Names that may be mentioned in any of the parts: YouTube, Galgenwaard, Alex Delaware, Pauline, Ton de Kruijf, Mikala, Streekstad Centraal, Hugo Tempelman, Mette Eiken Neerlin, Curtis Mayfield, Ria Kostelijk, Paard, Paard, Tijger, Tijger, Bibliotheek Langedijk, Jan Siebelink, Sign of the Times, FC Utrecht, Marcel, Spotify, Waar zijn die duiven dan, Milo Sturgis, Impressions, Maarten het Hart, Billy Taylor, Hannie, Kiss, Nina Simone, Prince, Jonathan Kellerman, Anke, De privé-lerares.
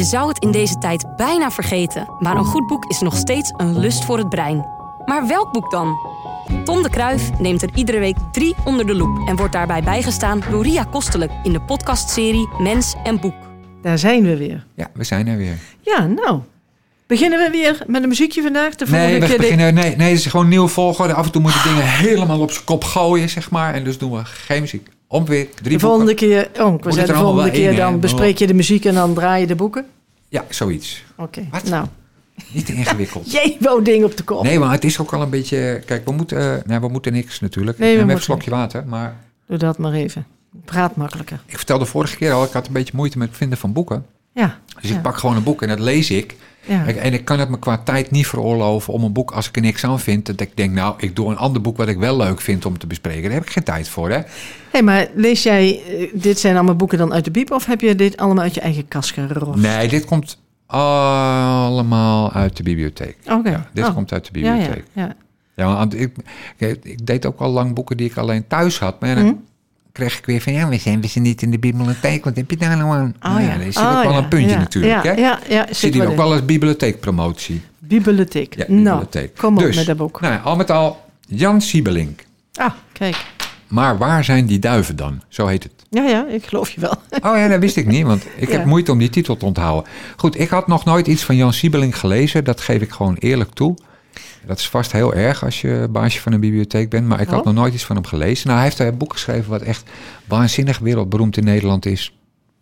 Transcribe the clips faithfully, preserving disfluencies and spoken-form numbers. Je zou het in deze tijd bijna vergeten, maar een goed boek is nog steeds een lust voor het brein. Maar welk boek dan? Ton de Kruijf neemt er iedere week drie onder de loep en wordt daarbij bijgestaan door Ria Kostelijk in de podcastserie Mens en Boek. Daar zijn we weer. Ja, we zijn er weer. Ja, nou. Beginnen we weer met een muziekje vandaag? De nee, we keer beginnen, de... nee, nee, het is gewoon nieuw volgorde. Af en toe moeten dingen helemaal op z'n kop gooien, zeg maar. En dus doen we geen muziek. Om weer drie de volgende boeken. Keer, oh, we zijn de volgende keer in, dan he? Bespreek je de muziek en dan draai je de boeken? Ja, zoiets. Oké, okay. Nou. Niet te ingewikkeld. Jee, wou ding op de kop. Nee, maar het is ook al een beetje... Kijk, we moeten, uh, nee, we moeten niks natuurlijk. Nee, we, we hebben een slokje water, maar... Doe dat maar even. Praat makkelijker. Ik vertelde vorige keer al, ik had een beetje moeite met het vinden van boeken. Ja. Dus ja. Ik pak gewoon een boek en dat lees ik. Ja. En ik kan het me qua tijd niet veroorloven om een boek, als ik er niks aan vind, dat ik denk, nou, ik doe een ander boek wat ik wel leuk vind om te bespreken. Daar heb ik geen tijd voor, hè. Hé, hey, maar lees jij, dit zijn allemaal boeken dan uit de bieb, of heb je dit allemaal uit je eigen kast gerost? Nee, dit komt allemaal uit de bibliotheek. Oké. Okay. Ja, dit oh. komt uit de bibliotheek. Ja, ja, ja. ja want ik, ik deed ook al lang boeken die ik alleen thuis had, maar ja, dan mm-hmm. kreeg ik weer van, ja, we zijn, we zijn niet in de bibliotheek. Wat heb je daar nou aan? Oh, ja. Ja, er zit oh, ook wel ja. een puntje ja. natuurlijk. Ja, hè? Ja, ja, zit Zie die ook wel als bibliotheekpromotie. Bibliotheek. Ja, bibliotheek. Nou, kom op dus, met dat boek. Nou, al met al, Jan Siebelink. Ah, kijk. Maar waar zijn die duiven dan? Zo heet het. Ja, ja, ik geloof je wel. Oh ja, dat wist ik niet, want ik ja. heb moeite om die titel te onthouden. Goed, ik had nog nooit iets van Jan Siebelink gelezen. Dat geef ik gewoon eerlijk toe. Dat is vast heel erg als je baasje van een bibliotheek bent. Maar ik had oh. nog nooit iets van hem gelezen. Nou, hij heeft een boek geschreven wat echt waanzinnig wereldberoemd in Nederland is.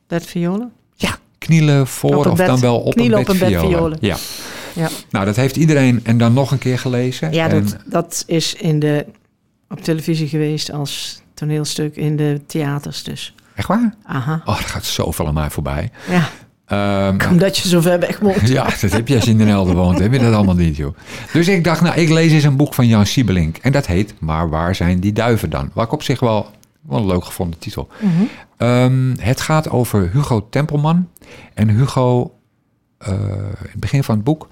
Bed violen? Ja, knielen voor of bed, dan wel op een bed, op een bed violen. violen. Ja. ja. Nou, dat heeft iedereen en dan nog een keer gelezen. Ja, en, dat, dat is in de, op televisie geweest als toneelstuk in de theaters dus. Echt waar? Aha. Oh, er gaat zoveel aan mij voorbij. Ja. Um, Omdat je zo ver weg moet. Ja, dat heb je als je in Den Helder woont. Heb je dat allemaal niet, joh. Dus ik dacht, nou, ik lees eens een boek van Jan Siebelink. En dat heet Maar waar zijn die duiven dan? Wat ik op zich wel, wel een leuk gevonden titel. Mm-hmm. Um, het gaat over Hugo Tempelman. En Hugo, uh, in het begin van het boek...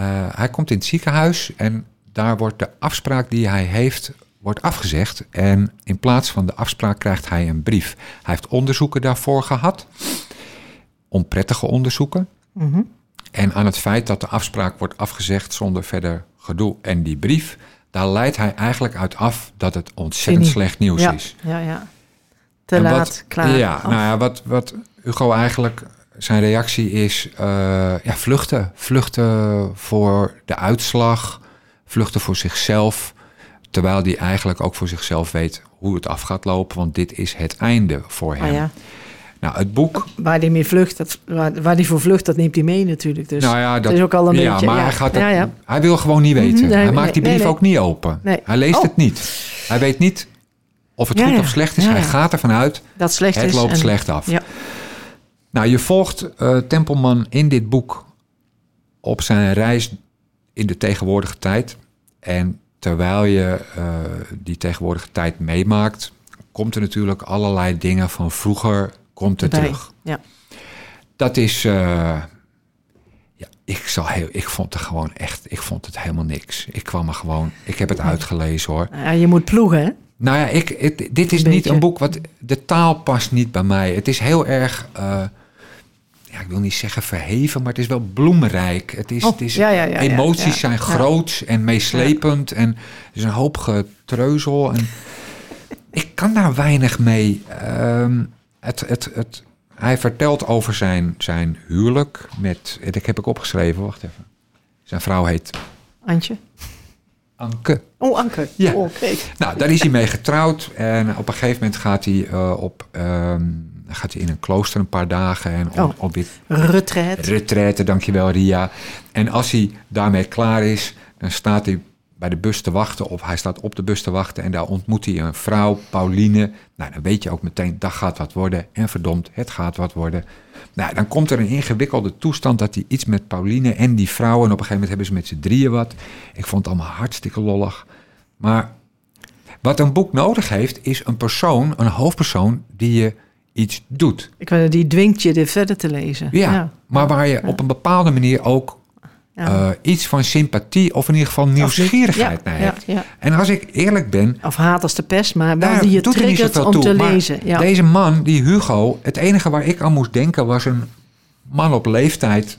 Uh, hij komt in het ziekenhuis en daar wordt de afspraak die hij heeft... wordt afgezegd en in plaats van de afspraak krijgt hij een brief. Hij heeft onderzoeken daarvoor gehad... onprettige onderzoeken. Mm-hmm. En aan het feit dat de afspraak wordt afgezegd zonder verder gedoe. En die brief, daar leidt hij eigenlijk uit af dat het ontzettend slecht nieuws ja, is. Ja, ja. Te en laat, wat, klaar. Ja, nou ja, wat, wat Hugo eigenlijk, zijn reactie is uh, ja, vluchten. Vluchten voor de uitslag, vluchten voor zichzelf. Terwijl hij eigenlijk ook voor zichzelf weet hoe het af gaat lopen, want dit is het einde voor hem. Oh, ja. Nou, het boek... Waar die, mee vlucht, dat, waar, waar die voor vlucht, dat neemt hij mee natuurlijk. Dus nou ja, dat, dat is ook al een ja, beetje... Maar ja, hij, gaat het, ja, ja. hij wil gewoon niet weten. Mm-hmm, nee, hij nee, maakt die brief nee, nee. ook niet open. Nee. Hij leest oh. het niet. Hij weet niet of het ja, goed ja. of slecht is. Ja, ja. Hij gaat ervan uit, dat slecht het is loopt en... slecht af. Ja. Nou, je volgt uh, Tempelman in dit boek op zijn reis in de tegenwoordige tijd. En terwijl je uh, die tegenwoordige tijd meemaakt... komt er natuurlijk allerlei dingen van vroeger... komt er bij. terug. Ja. Dat is... Uh, ja, ik, zal heel, ik vond het gewoon echt... Ik vond het helemaal niks. Ik kwam er gewoon... Ik heb het uitgelezen, hoor. Ja, je moet ploegen, hè? Nou ja, ik, het, dit is Beetje. niet een boek... wat de taal past niet bij mij. Het is heel erg... Uh, ja, ik wil niet zeggen verheven... maar het is wel bloemrijk. Het is, oh, het is, ja, ja, ja, emoties ja, ja. zijn groots ja. en meeslepend. Ja. En er is een hoop getreuzel. En ik kan daar weinig mee... Um, Het, het, het, hij vertelt over zijn, zijn huwelijk met... Dat heb ik opgeschreven, wacht even. Zijn vrouw heet... Antje? Anke. Oh, Anke. Ja. Oh, okay. Nou, daar is hij mee getrouwd. En op een gegeven moment gaat hij, uh, op, um, gaat hij in een klooster een paar dagen. En op, oh, op dit, retraite. Retraite, dankjewel Ria. En als hij daarmee klaar is, dan staat hij... bij de bus te wachten, of hij staat op de bus te wachten... en daar ontmoet hij een vrouw, Pauline. Nou, dan weet je ook meteen, dat gaat wat worden. En verdomd, het gaat wat worden. Nou, dan komt er een ingewikkelde toestand... dat hij iets met Pauline en die vrouw... en op een gegeven moment hebben ze met z'n drieën wat. Ik vond het allemaal hartstikke lollig. Maar wat een boek nodig heeft... is een persoon, een hoofdpersoon... die je iets doet. Ik weet, die dwingt je dit verder te lezen. Ja, ja. maar waar je ja. op een bepaalde manier ook... Ja. Uh, iets van sympathie of in ieder geval nieuwsgierigheid ja, naar hebt. Ja, ja. En als ik eerlijk ben... Of haat als de pest, maar wel die je triggert om toe. te maar lezen. Ja. Deze man, die Hugo... Het enige waar ik aan moest denken was een man op leeftijd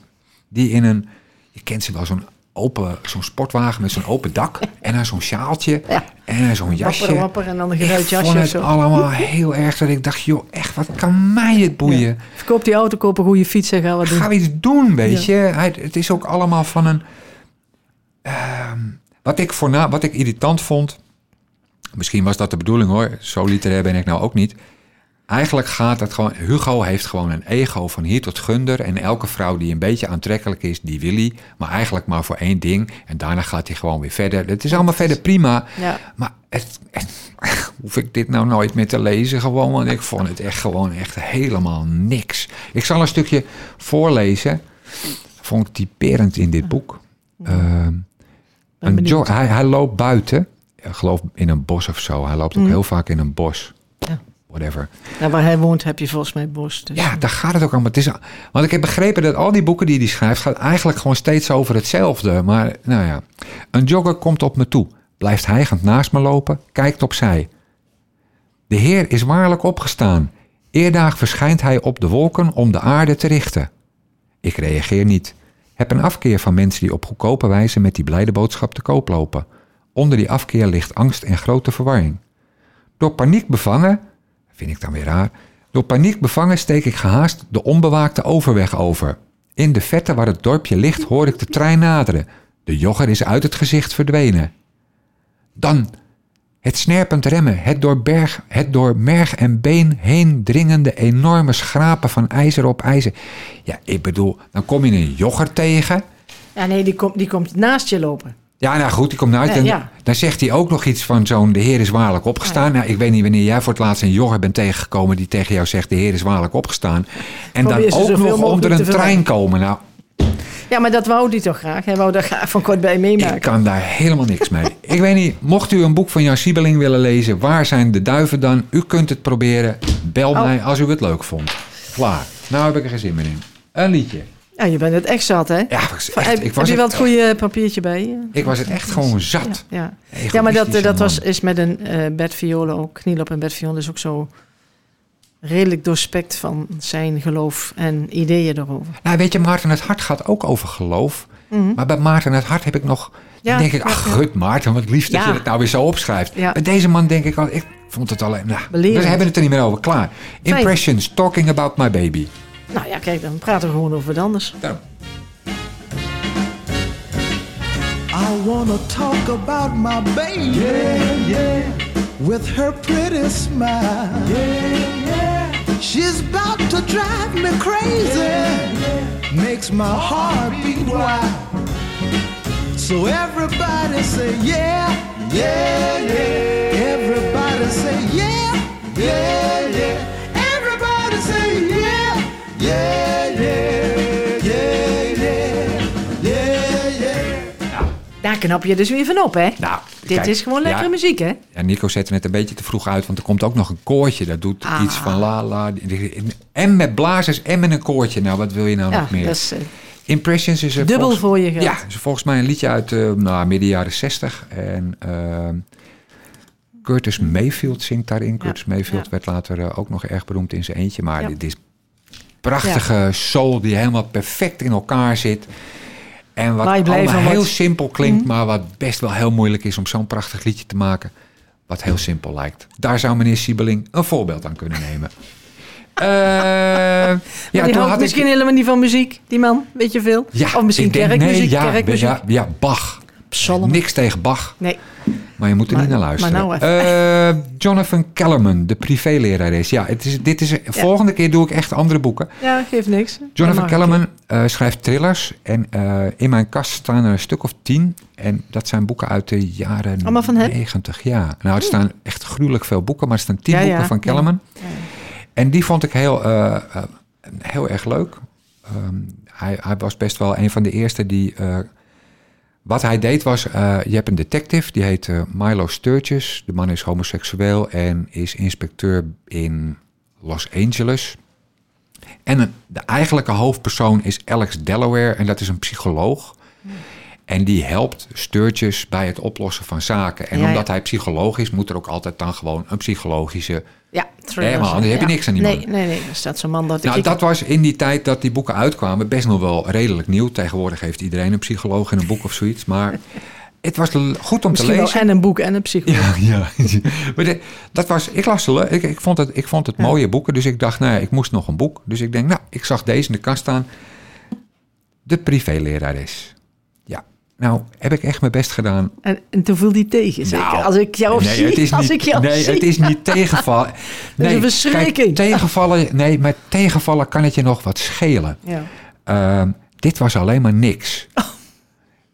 die in een... Je kent ze wel, zo'n open, zo'n sportwagen met zo'n open dak. En dan zo'n sjaaltje. Ja. En zo'n jasje. Wapper, wapper en dan een geruit jasje. Ik vond het zo. Allemaal heel erg dat ik dacht, joh, echt, wat kan mij het boeien? Ja. Verkoop die auto, koop een goede fiets en ga wat doen. Ga iets doen, weet ja. je. Hij, het is ook allemaal van een... Uh, wat, ik voorna, wat ik irritant vond... Misschien was dat de bedoeling hoor. Zo literair ben ik nou ook niet. Eigenlijk gaat het gewoon... Hugo heeft gewoon een ego van hier tot gunder. En elke vrouw die een beetje aantrekkelijk is, die wil hij. Maar eigenlijk maar voor één ding. En daarna gaat hij gewoon weer verder. Het is allemaal verder prima. Ja. Maar het, het, hoef ik dit nou nooit meer te lezen gewoon. Want ik vond het echt gewoon echt helemaal niks. Ik zal een stukje voorlezen. Vond ik typerend in dit boek. Uh, een jo- hij, hij loopt buiten. Ik geloof in een bos of zo. Hij loopt ook mm. heel vaak in een bos. Ja. Whatever. Nou, waar hij woont heb je volgens mij bos. Dus. Ja, daar gaat het ook allemaal. Het is, want ik heb begrepen dat al die boeken die hij schrijft... gaat eigenlijk gewoon steeds over hetzelfde. Maar nou ja. Een jogger komt op me toe. Blijft hijgend naast me lopen. Kijkt opzij. De Heer is waarlijk opgestaan. Eerdaag verschijnt hij op de wolken om de aarde te richten. Ik reageer niet. Heb een afkeer van mensen die op goedkope wijze... met die blijde boodschap te koop lopen... Onder die afkeer ligt angst en grote verwarring. Door paniek bevangen, vind ik dan weer raar... door paniek bevangen steek ik gehaast de onbewaakte overweg over. In de vette waar het dorpje ligt hoor ik de trein naderen. De jogger is uit het gezicht verdwenen. Dan, het snerpend remmen, het door, berg, het door merg en been heen dringende... enorme schrapen van ijzer op ijzer. Ja, ik bedoel, dan kom je een jogger tegen... Ja, nee, die komt, die komt naast je lopen. Ja, nou goed, die komt uit. Nee, en ja. Dan zegt hij ook nog iets van zo'n... de Heer is waarlijk opgestaan. Ja, ja. Nou, ik weet niet wanneer jij voor het laatst een jogger bent tegengekomen... die tegen jou zegt, de Heer is waarlijk opgestaan. En Probeer dan ook nog onder een trein komen. Nou. Ja, maar dat wou hij toch graag? Hij wou daar graag van kort bij meemaken. Ik kan daar helemaal niks mee. Ik weet niet, mocht u een boek van Jan Siebelink willen lezen... Waar zijn de duiven dan? U kunt het proberen. Bel oh. mij als u het leuk vond. Klaar. Nou heb ik er geen zin meer in. Een liedje. Ja, je bent het echt zat, hè? Ja, was echt, heb, ik was heb je wel het goede papiertje bij je? Ik was het echt gewoon zat. Ja, ja. ja maar dat, dat was, is met een uh, bedviolen ook. Knielop en bedviolen is ook zo redelijk doorspekt van zijn geloof en ideeën erover. Nou, weet je, Maarten het Hart gaat ook over geloof. Mm-hmm. Maar bij Maarten het Hart heb ik nog... Ja, denk ik, ach, ja. gut Maarten, wat lief dat ja. je het nou weer zo opschrijft. Ja. Bij deze man denk ik al, ik vond het alleen... Nou, we hebben het er niet meer over, klaar. Impressions, Fijn. Talking about my baby. Nou ja, kijk, dan praten we gewoon over wat anders. Ja. I wanna talk about my baby. Yeah, yeah. With her pretty smile. Yeah, yeah. She's about to drive me crazy. Yeah, yeah. Makes my heart beat wild. So everybody say yeah, yeah, yeah. Everybody say yeah, yeah, yeah. Yeah, yeah, yeah, yeah, yeah, yeah. Nou, daar knap je dus weer van op, hè? Nou, dit kijk, is gewoon lekkere ja, muziek, hè? Ja, Nico zette het een beetje te vroeg uit, want er komt ook nog een koortje. Dat doet ah. iets van la la. En met blazers en met een koortje. Nou, wat wil je nou ja, nog meer? Dat is, uh, Impressions is er dubbel volgens, voor je geld. Ja, is volgens mij een liedje uit uh, nou, midden jaren zestig. En uh, Curtis Mayfield zingt daarin. Ja, Curtis Mayfield ja. werd later uh, ook nog erg beroemd in zijn eentje, maar ja. dit is... Prachtige ja. soul die helemaal perfect in elkaar zit. En wat allemaal heel wat... simpel klinkt... Mm-hmm. maar wat best wel heel moeilijk is om zo'n prachtig liedje te maken. Wat heel simpel lijkt. Daar zou meneer Siebelink een voorbeeld aan kunnen nemen. uh, ja, die toen had misschien ik... helemaal niet van muziek, die man. Weet je veel? Ja, of misschien kerkmuziek, nee, ja, kerkmuziek. Ja, ja, Bach. Psalmen. Niks tegen Bach. Nee. Maar je moet er maar, niet naar luisteren. Nou uh, Jonathan Kellerman, de privé-lerares. Ja, het is, dit is, ja. Volgende keer doe ik echt andere boeken. Ja, geeft niks. Jonathan ja, Kellerman uh, schrijft thrillers. En uh, in mijn kast staan er een stuk of tien. En dat zijn boeken uit de jaren allemaal van hem? negentig. Ja. Nou, er staan echt gruwelijk veel boeken. Maar er staan tien ja, boeken ja. van Kellerman. Ja. Ja. En die vond ik heel, uh, uh, heel erg leuk. Um, hij, hij was best wel een van de eerste die... Uh, Wat hij deed was, uh, je hebt een detective, die heet uh, Milo Sturgis. De man is homoseksueel en is inspecteur in Los Angeles. En een, de eigenlijke hoofdpersoon is Alex Delaware en dat is een psycholoog. Mm. En die helpt Sturgis bij het oplossen van zaken. En ja, omdat ja. hij psycholoog is, moet er ook altijd dan gewoon een psychologische... Ja, true, eh, man, anders ja. heb je niks aan die man. Nee, nee, nee, dus dat zo'n man dat... Nou, dat was in die tijd dat die boeken uitkwamen best nog wel redelijk nieuw. Tegenwoordig heeft iedereen een psycholoog en een boek of zoiets. Maar het was goed om Misschien te lezen. En een boek en een psycholoog. Ja, ja. Maar de, dat was... Ik las ze, ik, ik vond het, ik vond het ja. mooie boeken. Dus ik dacht, nou ja, ik moest nog een boek. Dus ik denk, nou, ik zag deze in de kast staan. De privé-lerares. Ja. Nou, heb ik echt mijn best gedaan. En, en toen viel die tegen, zeker? Nou, als ik jou nee, zie, het is als niet, ik jou nee, zie. Het is niet tegenvallen. Nee, dat is een verschrikking. Kijk, tegenvallen, nee, maar tegenvallen kan het je nog wat schelen. Ja. Uh, dit was alleen maar niks. Oh.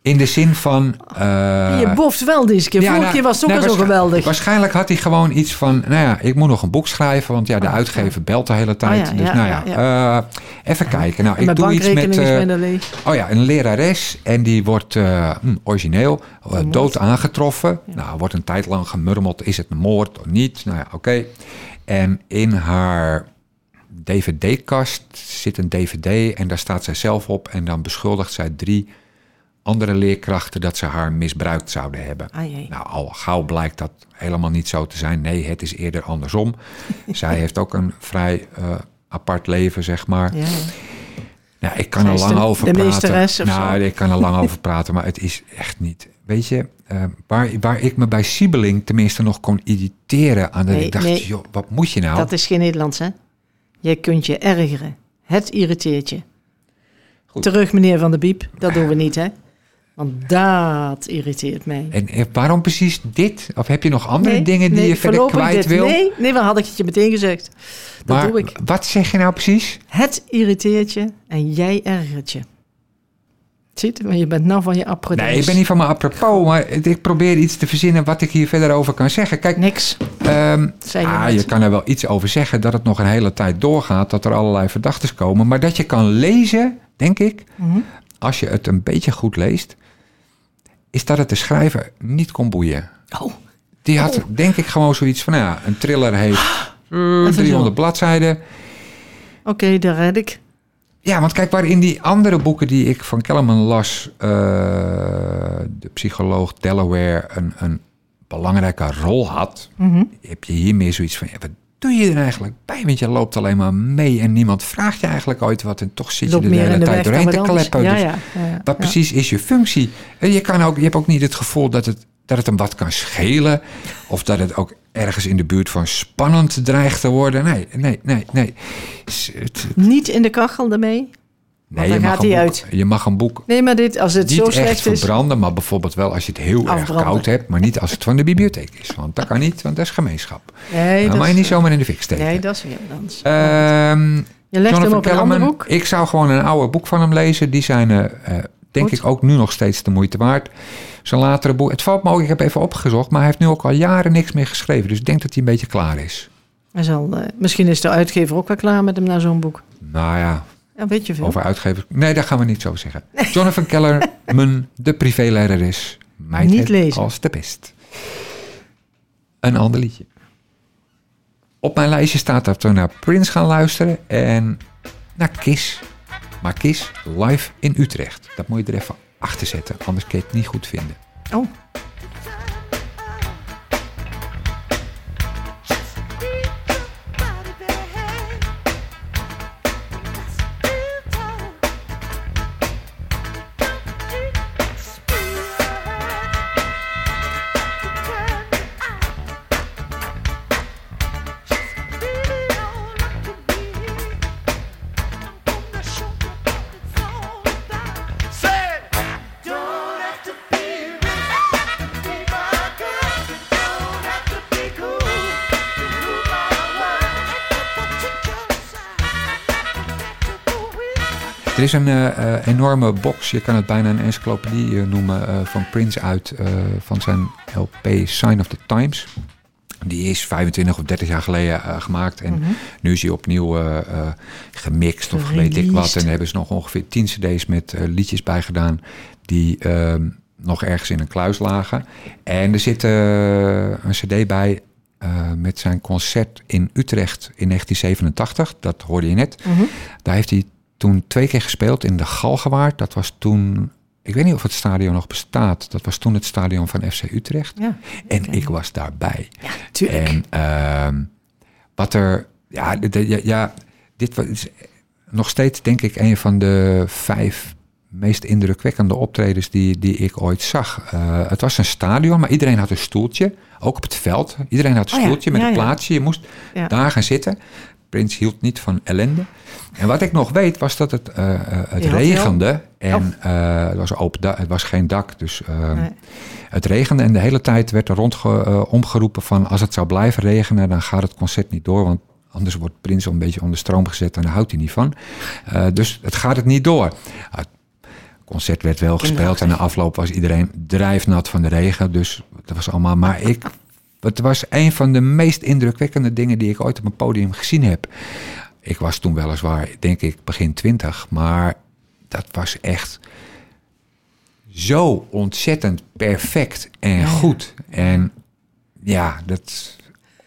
In de zin van... Uh, je boft wel deze keer. Ja, Vorige nou, keer was het ook nou, al zo geweldig. Waarschijnlijk had hij gewoon iets van... Nou ja, ik moet nog een boek schrijven. Want ja, de oh, uitgever ja. belt de hele tijd. Oh, ja, dus ja, nou ja, ja. Uh, even ja. kijken. Nou, en ik doe iets met... Uh, oh ja, een lerares. En die wordt uh, origineel uh, dood aangetroffen. Ja. Nou, wordt een tijd lang gemurmeld. Is het een moord of niet? Nou ja, oké. Okay. En in haar... dvd-kast zit een dvd. En daar staat zij zelf op. En dan beschuldigt zij drie... andere leerkrachten dat ze haar misbruikt zouden hebben. Ajay. Nou, al gauw blijkt dat helemaal niet zo te zijn. Nee, het is eerder andersom. Zij heeft ook een vrij uh, apart leven, zeg maar. Ja, ja. Nou, ik kan er lang de, over de praten. Nou, ik kan er lang over praten, maar het is echt niet. Weet je, uh, waar, waar ik me bij Siebelink tenminste nog kon irriteren aan. Dat nee, ik dacht, nee, joh, wat moet je nou? Dat is geen Nederlands, hè? Je kunt je ergeren. Het irriteert je. Goed. Terug, meneer Van der Biep. Dat doen we niet, hè? Want dat irriteert mij. En waarom precies dit? Of heb je nog andere nee, dingen die nee, je verder kwijt dit. wil? Nee, nee, dan had ik het je meteen gezegd. Dat maar doe ik. Wat zeg je nou precies? Het irriteert je en jij ergert je. Ziet, want je bent nou van je apropos. Nee, ik ben niet van mijn apropos, maar ik probeer iets te verzinnen wat ik hier verder over kan zeggen. Kijk, niks. Um, je, ah, je kan er wel iets over zeggen dat het nog een hele tijd doorgaat, dat er allerlei verdachten komen. Maar dat je kan lezen, denk ik, mm-hmm. als je het een beetje goed leest, is dat het de schrijver niet kon boeien. Oh. Die had oh. denk ik gewoon zoiets van, ja, een thriller heeft uh, driehonderd bladzijden. Oké, okay, daar red ik. Ja, want kijk, waar in die andere boeken die ik van Kellerman las, uh, de psycholoog Delaware een, een belangrijke rol had, mm-hmm. heb je hier meer zoiets van, ja, wat doe je er eigenlijk bij? Want je loopt alleen maar mee en niemand vraagt je eigenlijk ooit wat. En toch zit Loop je de hele de tijd doorheen te kleppen. Ja, dus ja, ja, ja. Wat precies ja. is je functie? En je, kan ook, je hebt ook niet het gevoel dat het, dat het hem wat kan schelen. Of dat het ook ergens in de buurt van spannend dreigt te worden. Nee, nee, nee, nee. Niet in de kachel daarmee? Nee, dan gaat hij uit. Je mag een boek nee, maar dit, als het niet zo slecht echt verbranden. Is. Maar bijvoorbeeld wel als je het heel afbranden. erg koud hebt. Maar niet als het van de bibliotheek is. Want dat kan niet, want dat is gemeenschap. Nee, dan dat mag je niet zomaar in de fik steken. Nee, dat is weer anders. Um, je legt Jonathan hem op een ander boek? Ik zou gewoon een oude boek van hem lezen. Die zijn, uh, denk Goed. ik, ook nu nog steeds de moeite waard. Zijn latere boek. Het valt me ook, ik heb even opgezocht. Maar hij heeft nu ook al jaren niks meer geschreven. Dus ik denk dat hij een beetje klaar is. Hij zal, uh, misschien is de uitgever ook wel klaar met hem naar zo'n boek. Nou ja... Ja, weet je veel. Over uitgevers. Nee, daar gaan we niet zo zeggen. Jonathan Kellerman, de privé-lerares. Mijt niet lezen. Als de best. Een ander liedje. Op mijn lijstje staat dat we naar Prince gaan luisteren. En naar Kiss. Maar Kiss live in Utrecht. Dat moet je er even achter zetten. Anders kun je het niet goed vinden. Oh. Er is een uh, enorme box, je kan het bijna een encyclopedie noemen, uh, van Prince uit, uh, van zijn L P Sign of the Times. Die is vijfentwintig of dertig jaar geleden uh, gemaakt en mm-hmm. nu is hij opnieuw uh, uh, gemixt of Released. weet ik wat. En daar hebben ze nog ongeveer tien cd's met uh, liedjes bij gedaan die uh, nog ergens in een kluis lagen. En er zit uh, een cd bij. Uh, met zijn concert in Utrecht in negentien zevenentachtig, dat hoorde je net. Mm-hmm. Daar heeft hij toen twee keer gespeeld in de Galgenwaard. Dat was toen Ik weet niet of het stadion nog bestaat. Dat was toen het stadion van F C Utrecht. Ja, en ik was daarbij. Ja, tuurlijk. En uh, wat er... Ja, de, ja, ja dit was nog steeds denk ik een van de vijf meest indrukwekkende optredens die, die ik ooit zag. Uh, het was een stadion, maar iedereen had een stoeltje. Ook op het veld. Iedereen had een oh, stoeltje ja, met ja, een plaatsje. Je moest ja. daar gaan zitten. Prins hield niet van ellende. En wat ik nog weet was dat het, uh, uh, het regende. En uh, het, was open da- het was geen dak. Dus uh, nee. het regende. En de hele tijd werd er rond ge- uh, omgeroepen van... als het zou blijven regenen, dan gaat het concert niet door. Want anders wordt Prins een beetje onder stroom gezet. En daar houdt hij niet van. Uh, dus het gaat het niet door. Uh, het concert werd wel gespeeld. En na afloop was iedereen drijfnat van de regen. Dus dat was allemaal... Maar ik... Het was een van de meest indrukwekkende dingen die ik ooit op een podium gezien heb. Ik was toen weliswaar, denk ik, begin twintig. Maar dat was echt zo ontzettend perfect en goed. En ja, dat is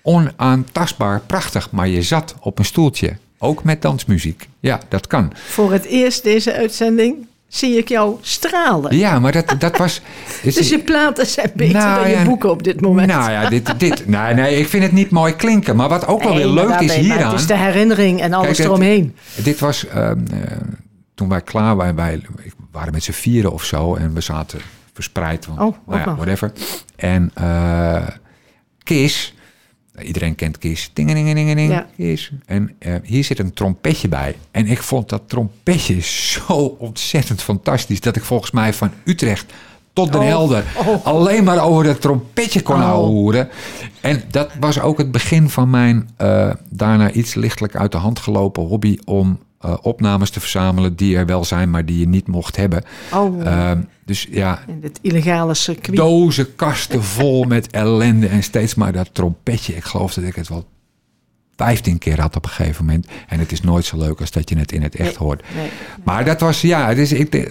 onaantastbaar prachtig. Maar je zat op een stoeltje, ook met dansmuziek. Ja, dat kan. Voor het eerst deze uitzending... zie ik jou stralen. Ja, maar dat, dat was... Is, dus je platen zijn beter nou, dan ja, je boeken op dit moment. Nou ja, dit... dit nou, nee, ik vind het niet mooi klinken. Maar wat ook nee, wel weer leuk is hieraan... Maar het is de herinnering en alles kijk, eromheen. Dit, dit was... Uh, toen wij klaar waren... Wij, wij waren met z'n vieren of zo. En we zaten verspreid. Want, oh, nou ja, whatever. En uh, Kiss... Iedereen kent Kiss. Dingelingelingeling, ja. Kiss. En uh, hier zit een trompetje bij. En ik vond dat trompetje zo ontzettend fantastisch... dat ik volgens mij van Utrecht tot Den oh. Helder... Oh. alleen maar over dat trompetje kon oh. horen. En dat was ook het begin van mijn... Uh, daarna iets lichtelijk uit de hand gelopen hobby... om uh, opnames te verzamelen die er wel zijn... maar die je niet mocht hebben. Oh. Uh, dus ja... In dit illegale circuit. Dozen, kasten vol met ellende... en steeds maar dat trompetje. Ik geloof dat ik het wel vijftien keer had op een gegeven moment. En het is nooit zo leuk als dat je het in het echt nee, hoort. Nee, nee. Maar dat was... Ja, dus ik,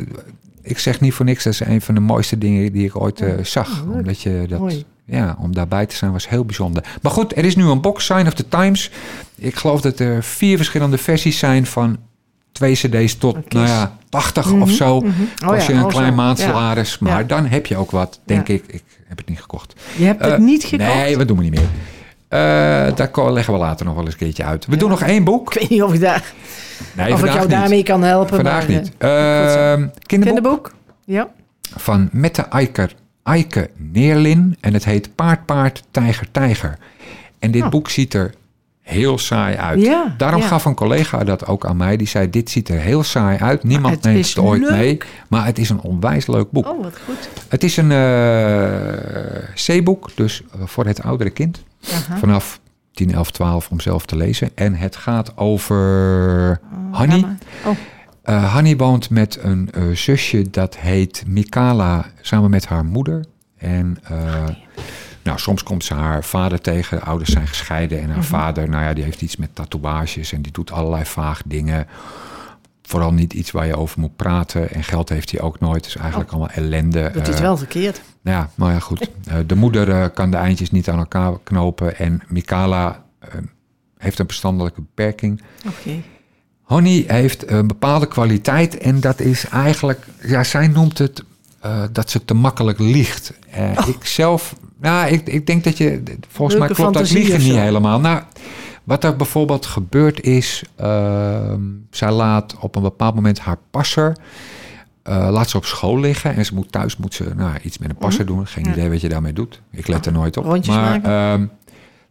ik zeg niet voor niks... dat is een van de mooiste dingen die ik ooit uh, zag. Oh, omdat je dat... Mooi. Ja, om daarbij te zijn was heel bijzonder. Maar goed, er is nu een box, Sign of the Times. Ik geloof dat er vier verschillende versies zijn... van twee cd's tot okay. nou ja, tachtig mm-hmm, of zo. Mm-hmm. Oh, als je ja, een klein zo. maandsalaris. Ja. Maar ja. dan heb je ook wat, denk ja. ik. Ik heb het niet gekocht. Je hebt uh, het niet gekocht? Nee, dat doen we niet meer. Uh, daar leggen we later nog wel eens een keertje uit. We ja. doen nog één boek. Ik weet niet of ik, daar, nee, of ik jou niet. daarmee kan helpen. Vandaag maar, niet. Uh, kinderboek. kinderboek. Ja. Van Mette Eiken Eiken Neerlin. En het heet Paard, Paard, Tijger, Tijger. En dit oh. boek ziet er... heel saai uit. Ja, Daarom ja. gaf een collega dat ook aan mij. Die zei, dit ziet er heel saai uit. Niemand neemt het ooit leuk. mee. Maar het is een onwijs leuk boek. Oh, wat goed. Het is een uh, C-boek. Dus voor het oudere kind. Aha. Vanaf tien, elf, twaalf om zelf te lezen. En het gaat over oh, Hannie. Oh. Uh, Hannie woont met een uh, zusje. Dat heet Mikala. Samen met haar moeder. En... Uh, Nou, soms komt ze haar vader tegen. De ouders zijn gescheiden. En haar mm-hmm. vader, nou ja, die heeft iets met tatoeages. En die doet allerlei vaag dingen. Vooral niet iets waar je over moet praten. En geld heeft hij ook nooit. Dus eigenlijk oh, allemaal ellende. Dat is uh, het wel verkeerd. Nou ja, maar ja, goed. Uh, de moeder uh, kan de eindjes niet aan elkaar knopen. En Mikala uh, heeft een verstandelijke beperking. Oké. Okay. Honey heeft een bepaalde kwaliteit. En dat is eigenlijk... Ja, zij noemt het... Uh, dat ze te makkelijk liegt. Uh, oh. Ik zelf... Nou, ik, ik denk dat je... Volgens Leuke mij klopt dat liegen niet helemaal. Nou, wat er bijvoorbeeld gebeurd is... Uh, zij laat op een bepaald moment haar passer... Uh, laat ze op school liggen. En ze moet thuis moet ze, nou, iets met een passer mm. doen. Geen ja. idee wat je daarmee doet. Ik let er nooit op. Rondjes maar, maken. Uh,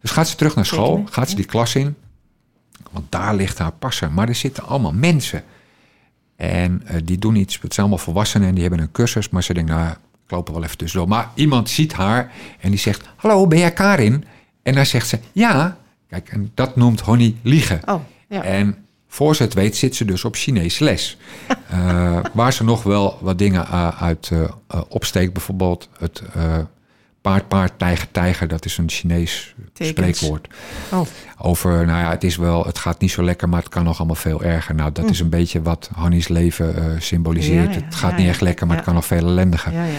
dus gaat ze terug naar school. Gaat ze die klas in. Want daar ligt haar passer. Maar er zitten allemaal mensen... En uh, die doen iets, het zijn allemaal volwassenen en die hebben een cursus. Maar ze denken, nou, ik loop er wel even tussendoor. Maar iemand ziet haar en die zegt, hallo, ben jij Karin? En dan zegt ze, ja. Kijk, en dat noemt Honey liegen. Oh, ja. En voor ze het weet zit ze dus op Chinees les. uh, waar ze nog wel wat dingen uh, uit uh, uh, opsteekt. Bijvoorbeeld het uh, paard, paard, tijger, tijger. Dat is een Chinees Tekens. spreekwoord. Oh. Over, nou ja, het is wel, het gaat niet zo lekker, maar het kan nog allemaal veel erger. Nou, dat mm. is een beetje wat Hannie's leven uh, symboliseert. Ja, ja, het gaat ja, niet ja. echt lekker, maar ja. het kan nog veel ellendiger. Ja, ja.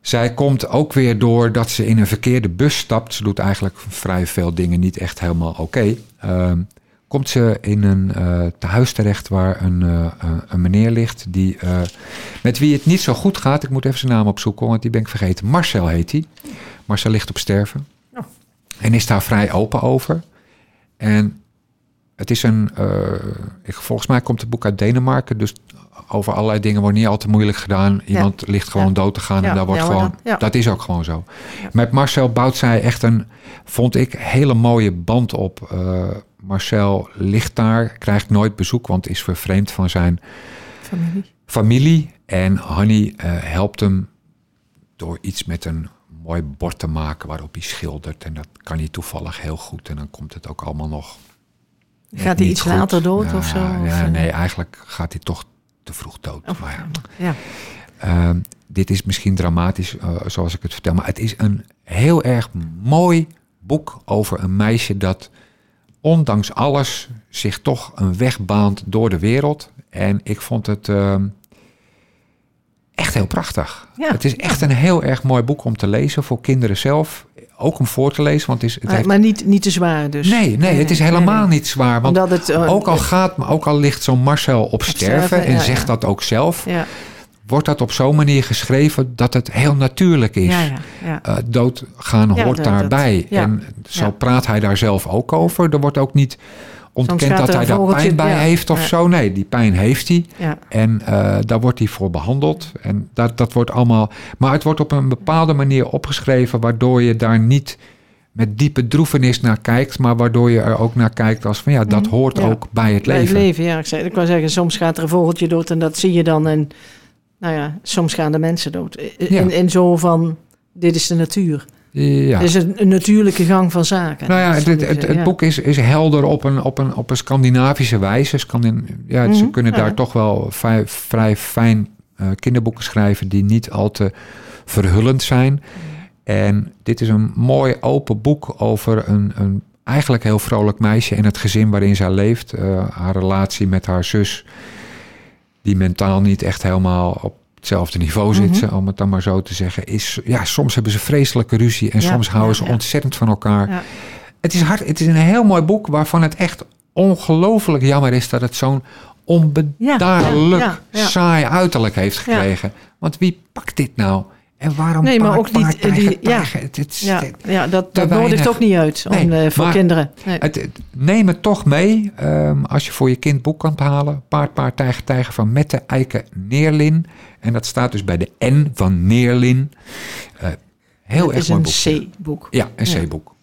Zij komt ook weer door dat ze in een verkeerde bus stapt. Ze doet eigenlijk vrij veel dingen niet echt helemaal oké. Okay. Um, komt ze in een uh, tehuis terecht waar een, uh, een meneer ligt die, uh, met wie het niet zo goed gaat. Ik moet even zijn naam opzoeken, want die ben ik vergeten. Marcel heet hij. Marcel ligt op sterven. Oh. En is daar vrij open over. En het is een... Uh, ik, volgens mij komt het boek uit Denemarken, dus over allerlei dingen wordt niet al te moeilijk gedaan. Iemand ja. ligt gewoon ja. dood te gaan. Ja. En daar wordt ja, gewoon, ja. dat is ook gewoon zo. Ja. Met Marcel bouwt zij echt een, vond ik, hele mooie band op. Uh, Marcel ligt daar, krijgt nooit bezoek, want is vervreemd van zijn familie. familie. En Hannie uh, helpt hem door iets met een mooi bord te maken waarop hij schildert. En dat kan hij toevallig heel goed. En dan komt het ook allemaal nog. Gaat hij iets goed. later dood ja, of zo? Ja, of? Nee, eigenlijk gaat hij toch te vroeg dood. Oh, maar ja. Ja. Uh, dit is misschien dramatisch uh, zoals ik het vertel. Maar het is een heel erg mooi boek over een meisje dat ondanks alles zich toch een weg baant door de wereld. En ik vond het uh, echt heel prachtig. Ja. Het is echt een heel erg mooi boek om te lezen voor kinderen zelf. Ook om voor te lezen. Want het is, het maar, heeft... maar niet, niet te zwaar dus? Nee, nee, nee het is helemaal nee, nee. niet zwaar. Want het, uh, ook al gaat, maar ook al ligt zo'n Marcel op, op sterven, sterven en ja, zegt ja. dat ook zelf. Ja. Wordt dat op zo'n manier geschreven dat het heel natuurlijk is. Ja, ja, ja. Uh, doodgaan ja, hoort dat, daarbij. Dat, ja. En zo ja. praat hij daar zelf ook over. Er wordt ook niet ontkend dat hij daar pijn bij ja, heeft of ja. zo. Nee, die pijn heeft hij. Ja. En uh, daar wordt hij voor behandeld. En dat, dat wordt allemaal... Maar het wordt op een bepaalde manier opgeschreven, waardoor je daar niet met diepe droefenis naar kijkt, maar waardoor je er ook naar kijkt als van ja, dat hoort ja. ook bij het bij leven. Bij het leven, ja. Ik, zei, ik wou zeggen, soms gaat er een vogeltje dood en dat zie je dan en nou ja, soms gaan de mensen dood. In, ja. in zo van, dit is de natuur. Ja. Dit is een, een natuurlijke gang van zaken. Nou ja, het, het, het, het ja. boek is, is helder op een, op een, op een Scandinavische wijze. Scandin, ja, mm-hmm. Ze kunnen ja. daar toch wel vrij, vrij fijn uh, kinderboeken schrijven die niet al te verhullend zijn. En dit is een mooi open boek over een, een eigenlijk heel vrolijk meisje en het gezin waarin zij leeft. Uh, haar relatie met haar zus, die mentaal niet echt helemaal op hetzelfde niveau zit, mm-hmm. om het dan maar zo te zeggen, is ja, soms hebben ze vreselijke ruzie en ja, soms houden ja, ze ja. ontzettend van elkaar. Ja. Het is hard, het is een heel mooi boek waarvan het echt ongelooflijk jammer is dat het zo'n onbedaarlijk ja, ja, ja, ja. saai uiterlijk heeft gekregen. Ja. Want wie pakt dit nou? En waarom nee, maar ook niet die, die, ja, het, het, ja, ja, dat, dat nodigt toch niet uit om, nee, uh, voor maar kinderen. Nee. Het, het, neem het toch mee um, als je voor je kind boek kan halen. Paard, paard, tijger, tijger van Mette Eiken Neerlin. En dat staat dus bij de N van Neerlin. Uh, heel dat erg mooi boek. Het is een C-boek. Ja, een ja. C-boek.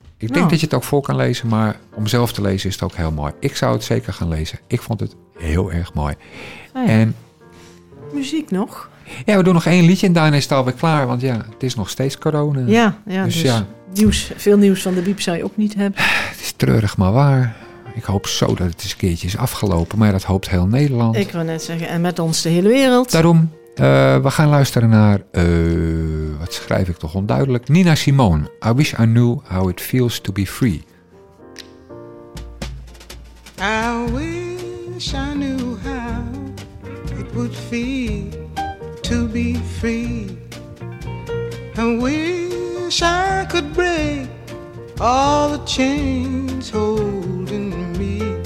Ik denk nou. dat je het ook voor kan lezen, maar om zelf te lezen is het ook heel mooi. Ik zou het zeker gaan lezen. Ik vond het heel erg mooi. Ah, ja. En muziek nog? Ja, we doen nog één liedje en daarna is het alweer klaar. Want ja, het is nog steeds corona. Ja, ja dus, dus ja. Nieuws, veel nieuws van de Biep zou je ook niet hebben. Het is treurig, maar waar. Ik hoop zo dat het eens een keertje is afgelopen. Maar dat hoopt heel Nederland. Ik wou net zeggen, en met ons de hele wereld. Daarom, uh, we gaan luisteren naar, uh, wat schrijf ik toch onduidelijk, Nina Simone. I wish I knew how it feels to be free. I wish I knew how it would feel to be free. I wish I could break all the chains holding me.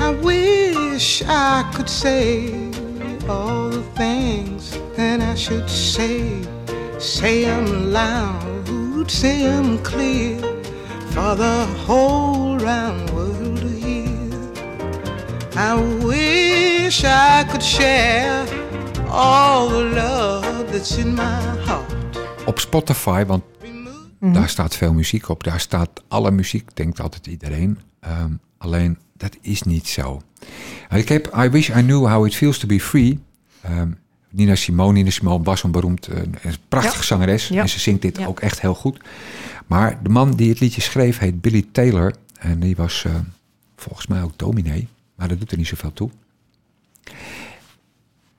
I wish I could say all the things that I should say. Say I'm loud, say I'm clear, for the whole round world to hear. I wish I could share all the love that's in my heart. Op Spotify, want mm-hmm. daar staat veel muziek op. Daar staat alle muziek, denkt altijd iedereen. Um, alleen, dat is niet zo. Ik heb I Wish I Knew How It Feels To Be Free. Um, Nina Simone, Nina Simone was een beroemd, een prachtige ja. zangeres. Ja. En ze zingt dit ja. ook echt heel goed. Maar de man die het liedje schreef heet Billy Taylor. En die was uh, volgens mij ook dominee. Maar dat doet er niet zoveel toe.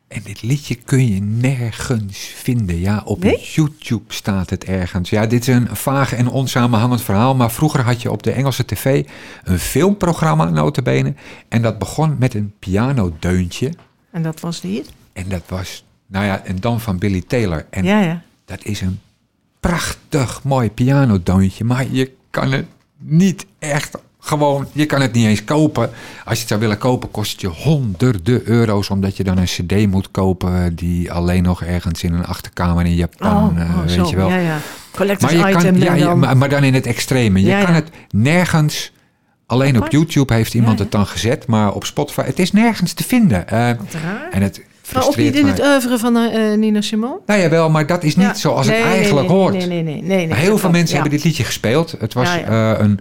En dit liedje kun je nergens vinden. Ja, op nee? YouTube staat het ergens. Ja, dit is een vaag en onsamenhangend verhaal. Maar vroeger had je op de Engelse tv een filmprogramma, nota bene. En dat begon met een pianodeuntje. En dat was de hit? En dat was, nou ja, en dan van Billy Taylor. En ja, ja. dat is een prachtig mooi pianodeuntje. Maar je kan het niet echt Gewoon, je kan het niet eens kopen. Als je het zou willen kopen, kost het je honderden euro's. Omdat je dan een cd moet kopen die alleen nog ergens in een achterkamer in Japan... Oh, oh, weet zo. Je wel. Ja, ja. Collectors maar item. Kan, ja, ja, maar, maar dan in het extreme. Je ja, kan ja. het nergens... Alleen op YouTube heeft iemand ja, ja. het dan gezet. Maar op Spotify, het is nergens te vinden. Uh, Wat raar. En het maar ook niet in het oeuvre van uh, Nina Simone? Nou ja, wel, maar dat is niet ja. zoals nee, het eigenlijk nee, nee, hoort. Nee, nee, nee, nee, nee, heel veel klopt. mensen ja. hebben dit liedje gespeeld. Het was ja, ja. Uh, een...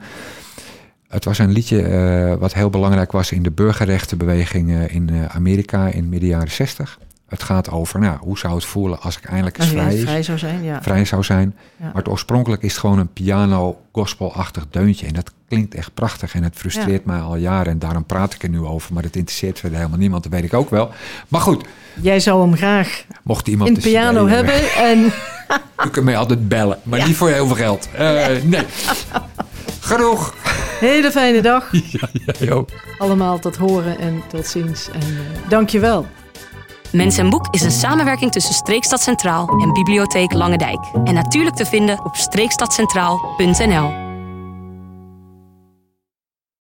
Het was een liedje uh, wat heel belangrijk was in de burgerrechtenbeweging uh, in uh, Amerika in midden jaren zestig. Het gaat over, nou, hoe zou het voelen als ik eindelijk eens vrij, vrij zou zijn. Ja. Vrij zou zijn. Ja. Maar het oorspronkelijk is het gewoon een piano-gospelachtig deuntje. En dat klinkt echt prachtig en het frustreert ja. mij al jaren. En daarom praat ik er nu over. Maar dat interesseert verder helemaal niemand, dat weet ik ook wel. Maar goed. Jij zou hem graag mocht iemand in de piano hebben. En... U kunt mij altijd bellen, maar ja. niet voor heel veel geld. Uh, nee. nee. Genoeg. Hele fijne dag. Ja, jij ook. Allemaal tot horen en tot ziens. En uh, dank je wel. Mens en Boek is een samenwerking tussen Streekstad Centraal en Bibliotheek Langedijk. En natuurlijk te vinden op streekstadcentraal punt n l.